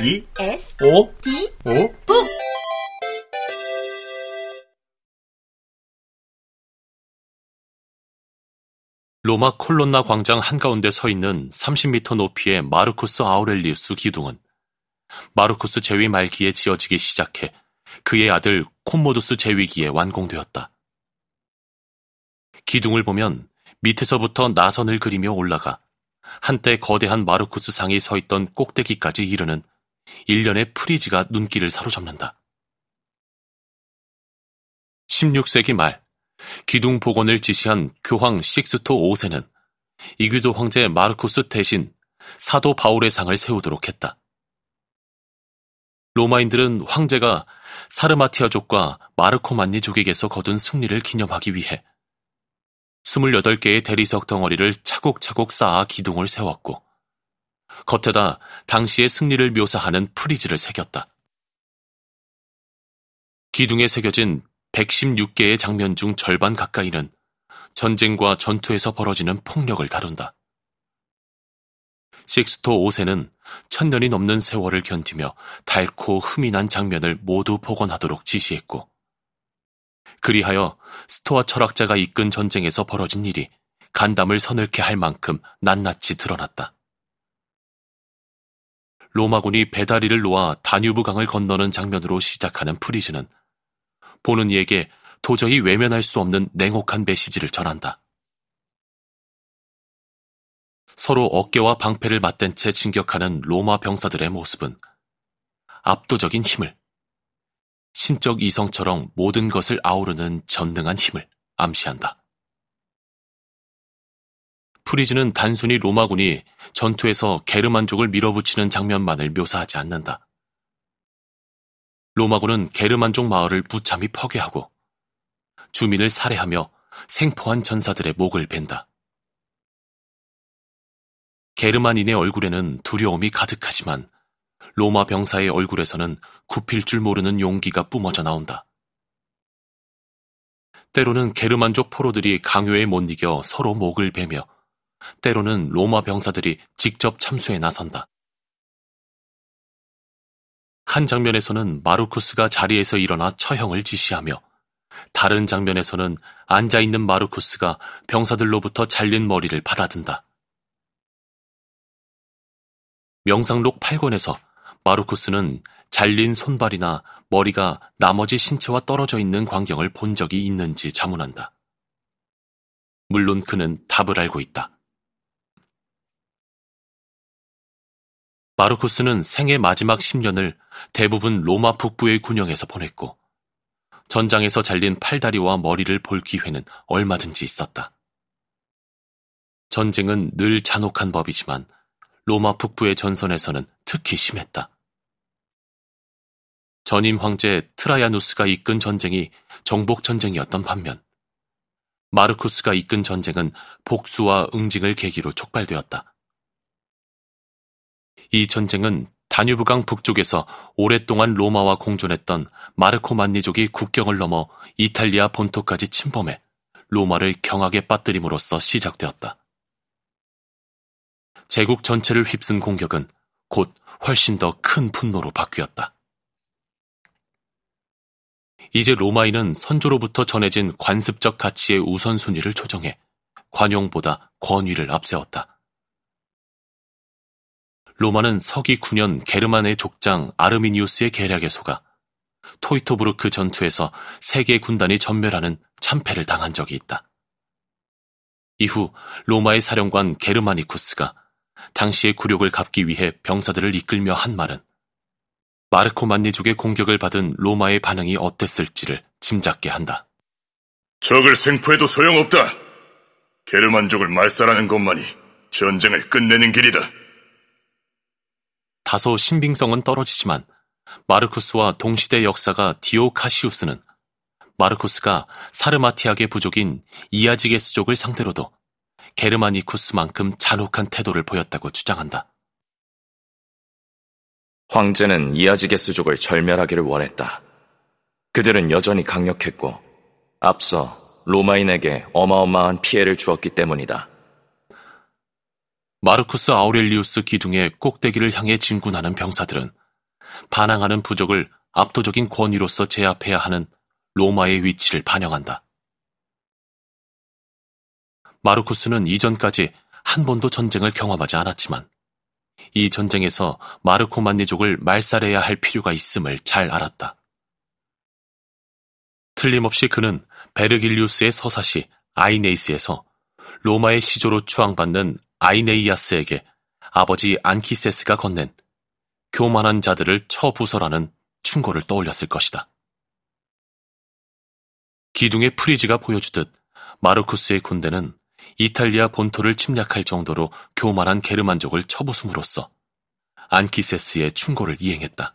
E S O D O 북. 로마 콜론나 광장 한가운데 서 있는 30m 높이의 마르쿠스 아우렐리우스 기둥은 마르쿠스 제위 말기에 지어지기 시작해 그의 아들 콤모두스 제위기에 완공되었다. 기둥을 보면 밑에서부터 나선을 그리며 올라가 한때 거대한 마르쿠스 상이 서 있던 꼭대기까지 이르는 일련의 프리지가 눈길을 사로잡는다. 16세기 말, 기둥 복원을 지시한 교황 식스토 5세는 이귀도 황제 마르쿠스 대신 사도 바울의 상을 세우도록 했다. 로마인들은 황제가 사르마티아족과 마르코만니족에게서 거둔 승리를 기념하기 위해 28개의 대리석 덩어리를 차곡차곡 쌓아 기둥을 세웠고 겉에다 당시의 승리를 묘사하는 프리지를 새겼다. 기둥에 새겨진 116개의 장면 중 절반 가까이는 전쟁과 전투에서 벌어지는 폭력을 다룬다. 식스토 5세는 1000년이 넘는 세월을 견디며 닳고 흠이 난 장면을 모두 복원하도록 지시했고 그리하여 스토아 철학자가 이끈 전쟁에서 벌어진 일이 간담을 서늘케 할 만큼 낱낱이 드러났다. 로마군이 배다리를 놓아 다뉴브강을 건너는 장면으로 시작하는 프리지는 보는 이에게 도저히 외면할 수 없는 냉혹한 메시지를 전한다. 서로 어깨와 방패를 맞댄 채 진격하는 로마 병사들의 모습은 압도적인 힘을, 신적 이성처럼 모든 것을 아우르는 전능한 힘을 암시한다. 프리지는 단순히 로마군이 전투에서 게르만족을 밀어붙이는 장면만을 묘사하지 않는다. 로마군은 게르만족 마을을 무참히 파괴하고 주민을 살해하며 생포한 전사들의 목을 벤다. 게르만인의 얼굴에는 두려움이 가득하지만 로마 병사의 얼굴에서는 굽힐 줄 모르는 용기가 뿜어져 나온다. 때로는 게르만족 포로들이 강요에 못 이겨 서로 목을 베며 때로는 로마 병사들이 직접 참수에 나선다. 한 장면에서는 마르쿠스가 자리에서 일어나 처형을 지시하며 다른 장면에서는 앉아있는 마르쿠스가 병사들로부터 잘린 머리를 받아든다. 명상록 8권에서 마르쿠스는 잘린 손발이나 머리가 나머지 신체와 떨어져 있는 광경을 본 적이 있는지 자문한다. 물론 그는 답을 알고 있다. 마르쿠스는 생애 마지막 10년을 대부분 로마 북부의 군영에서 보냈고 전장에서 잘린 팔다리와 머리를 볼 기회는 얼마든지 있었다. 전쟁은 늘 잔혹한 법이지만 로마 북부의 전선에서는 특히 심했다. 전임 황제 트라야누스가 이끈 전쟁이 정복전쟁이었던 반면 마르쿠스가 이끈 전쟁은 복수와 응징을 계기로 촉발되었다. 이 전쟁은 다뉴브강 북쪽에서 오랫동안 로마와 공존했던 마르코만니족이 국경을 넘어 이탈리아 본토까지 침범해 로마를 경악에 빠뜨림으로써 시작되었다. 제국 전체를 휩쓴 공격은 곧 훨씬 더 큰 분노로 바뀌었다. 이제 로마인은 선조로부터 전해진 관습적 가치의 우선순위를 조정해 관용보다 권위를 앞세웠다. 로마는 서기 9년 게르만의 족장 아르미니우스의 계략에 속아 토이토부르크 전투에서 세계 군단이 전멸하는 참패를 당한 적이 있다. 이후 로마의 사령관 게르마니쿠스가 당시의 굴욕을 갚기 위해 병사들을 이끌며 한 말은 마르코만니족의 공격을 받은 로마의 반응이 어땠을지를 짐작게 한다. 적을 생포해도 소용없다. 게르만족을 말살하는 것만이 전쟁을 끝내는 길이다. 다소 신빙성은 떨어지지만 마르쿠스와 동시대 역사가 디오카시우스는 마르쿠스가 사르마티아계 부족인 이아지게스족을 상대로도 게르마니쿠스만큼 잔혹한 태도를 보였다고 주장한다. 황제는 이아지게스족을 절멸하기를 원했다. 그들은 여전히 강력했고 앞서 로마인에게 어마어마한 피해를 주었기 때문이다. 마르쿠스 아우렐리우스 기둥의 꼭대기를 향해 진군하는 병사들은 반항하는 부족을 압도적인 권위로서 제압해야 하는 로마의 위치를 반영한다. 마르쿠스는 이전까지 한 번도 전쟁을 경험하지 않았지만 이 전쟁에서 마르코만니족을 말살해야 할 필요가 있음을 잘 알았다. 틀림없이 그는 베르길리우스의 서사시 아이네이스에서 로마의 시조로 추앙받는 아이네이아스에게 아버지 안키세스가 건넨 교만한 자들을 처부서라는 충고를 떠올렸을 것이다. 기둥의 프리지가 보여주듯 마르쿠스의 군대는 이탈리아 본토를 침략할 정도로 교만한 게르만족을 처부숨으로써 안키세스의 충고를 이행했다.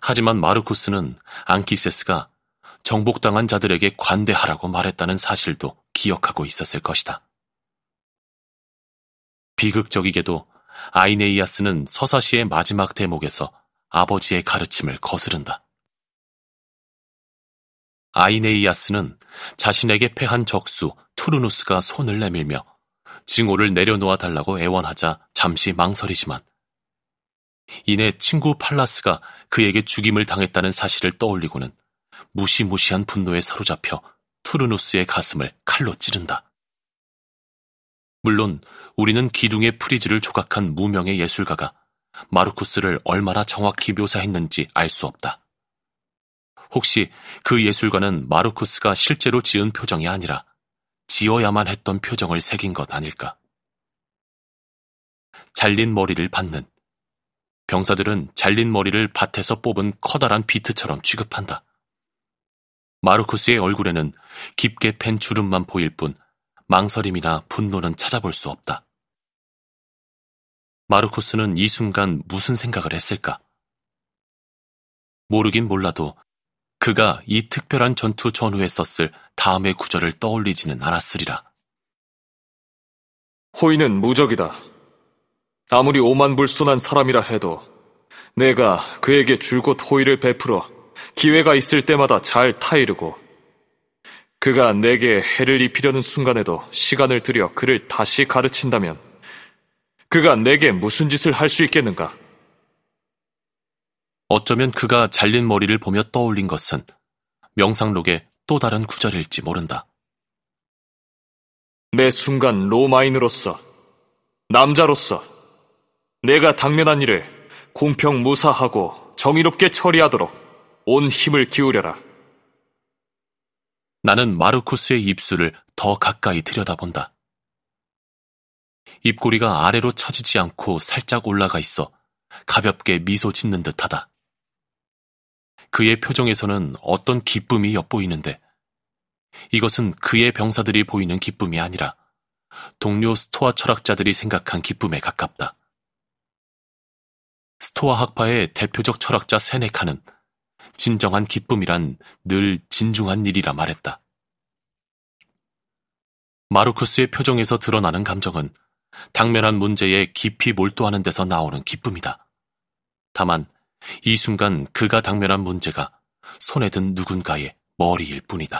하지만 마르쿠스는 안키세스가 정복당한 자들에게 관대하라고 말했다는 사실도 기억하고 있었을 것이다. 비극적이게도 아이네이아스는 서사시의 마지막 대목에서 아버지의 가르침을 거스른다. 아이네이아스는 자신에게 패한 적수 투르누스가 손을 내밀며 징호를 내려놓아 달라고 애원하자 잠시 망설이지만 이내 친구 팔라스가 그에게 죽임을 당했다는 사실을 떠올리고는 무시무시한 분노에 사로잡혀 투르누스의 가슴을 칼로 찌른다. 물론 우리는 기둥의 프리즈를 조각한 무명의 예술가가 마르쿠스를 얼마나 정확히 묘사했는지 알 수 없다. 혹시 그 예술가는 마르쿠스가 실제로 지은 표정이 아니라 지어야만 했던 표정을 새긴 것 아닐까? 잘린 머리를 받는. 병사들은 잘린 머리를 밭에서 뽑은 커다란 비트처럼 취급한다. 마르쿠스의 얼굴에는 깊게 팬 주름만 보일 뿐 망설임이나 분노는 찾아볼 수 없다. 마르쿠스는 이 순간 무슨 생각을 했을까? 모르긴 몰라도 그가 이 특별한 전투 전후에 썼을 다음의 구절을 떠올리지는 않았으리라. 호의는 무적이다. 아무리 오만불손한 사람이라 해도 내가 그에게 줄곧 호의를 베풀어 기회가 있을 때마다 잘 타이르고 그가 내게 해를 입히려는 순간에도 시간을 들여 그를 다시 가르친다면 그가 내게 무슨 짓을 할 수 있겠는가? 어쩌면 그가 잘린 머리를 보며 떠올린 것은 명상록의 또 다른 구절일지 모른다. 매 순간 로마인으로서, 남자로서 내가 당면한 일을 공평 무사하고 정의롭게 처리하도록 온 힘을 기울여라. 나는 마르쿠스의 입술을 더 가까이 들여다본다. 입꼬리가 아래로 처지지 않고 살짝 올라가 있어 가볍게 미소 짓는 듯하다. 그의 표정에서는 어떤 기쁨이 엿보이는데 이것은 그의 병사들이 보이는 기쁨이 아니라 동료 스토아 철학자들이 생각한 기쁨에 가깝다. 스토아 학파의 대표적 철학자 세네카는 진정한 기쁨이란 늘 진중한 일이라 말했다. 마르쿠스의 표정에서 드러나는 감정은 당면한 문제에 깊이 몰두하는 데서 나오는 기쁨이다. 다만 이 순간 그가 당면한 문제가 손에 든 누군가의 머리일 뿐이다.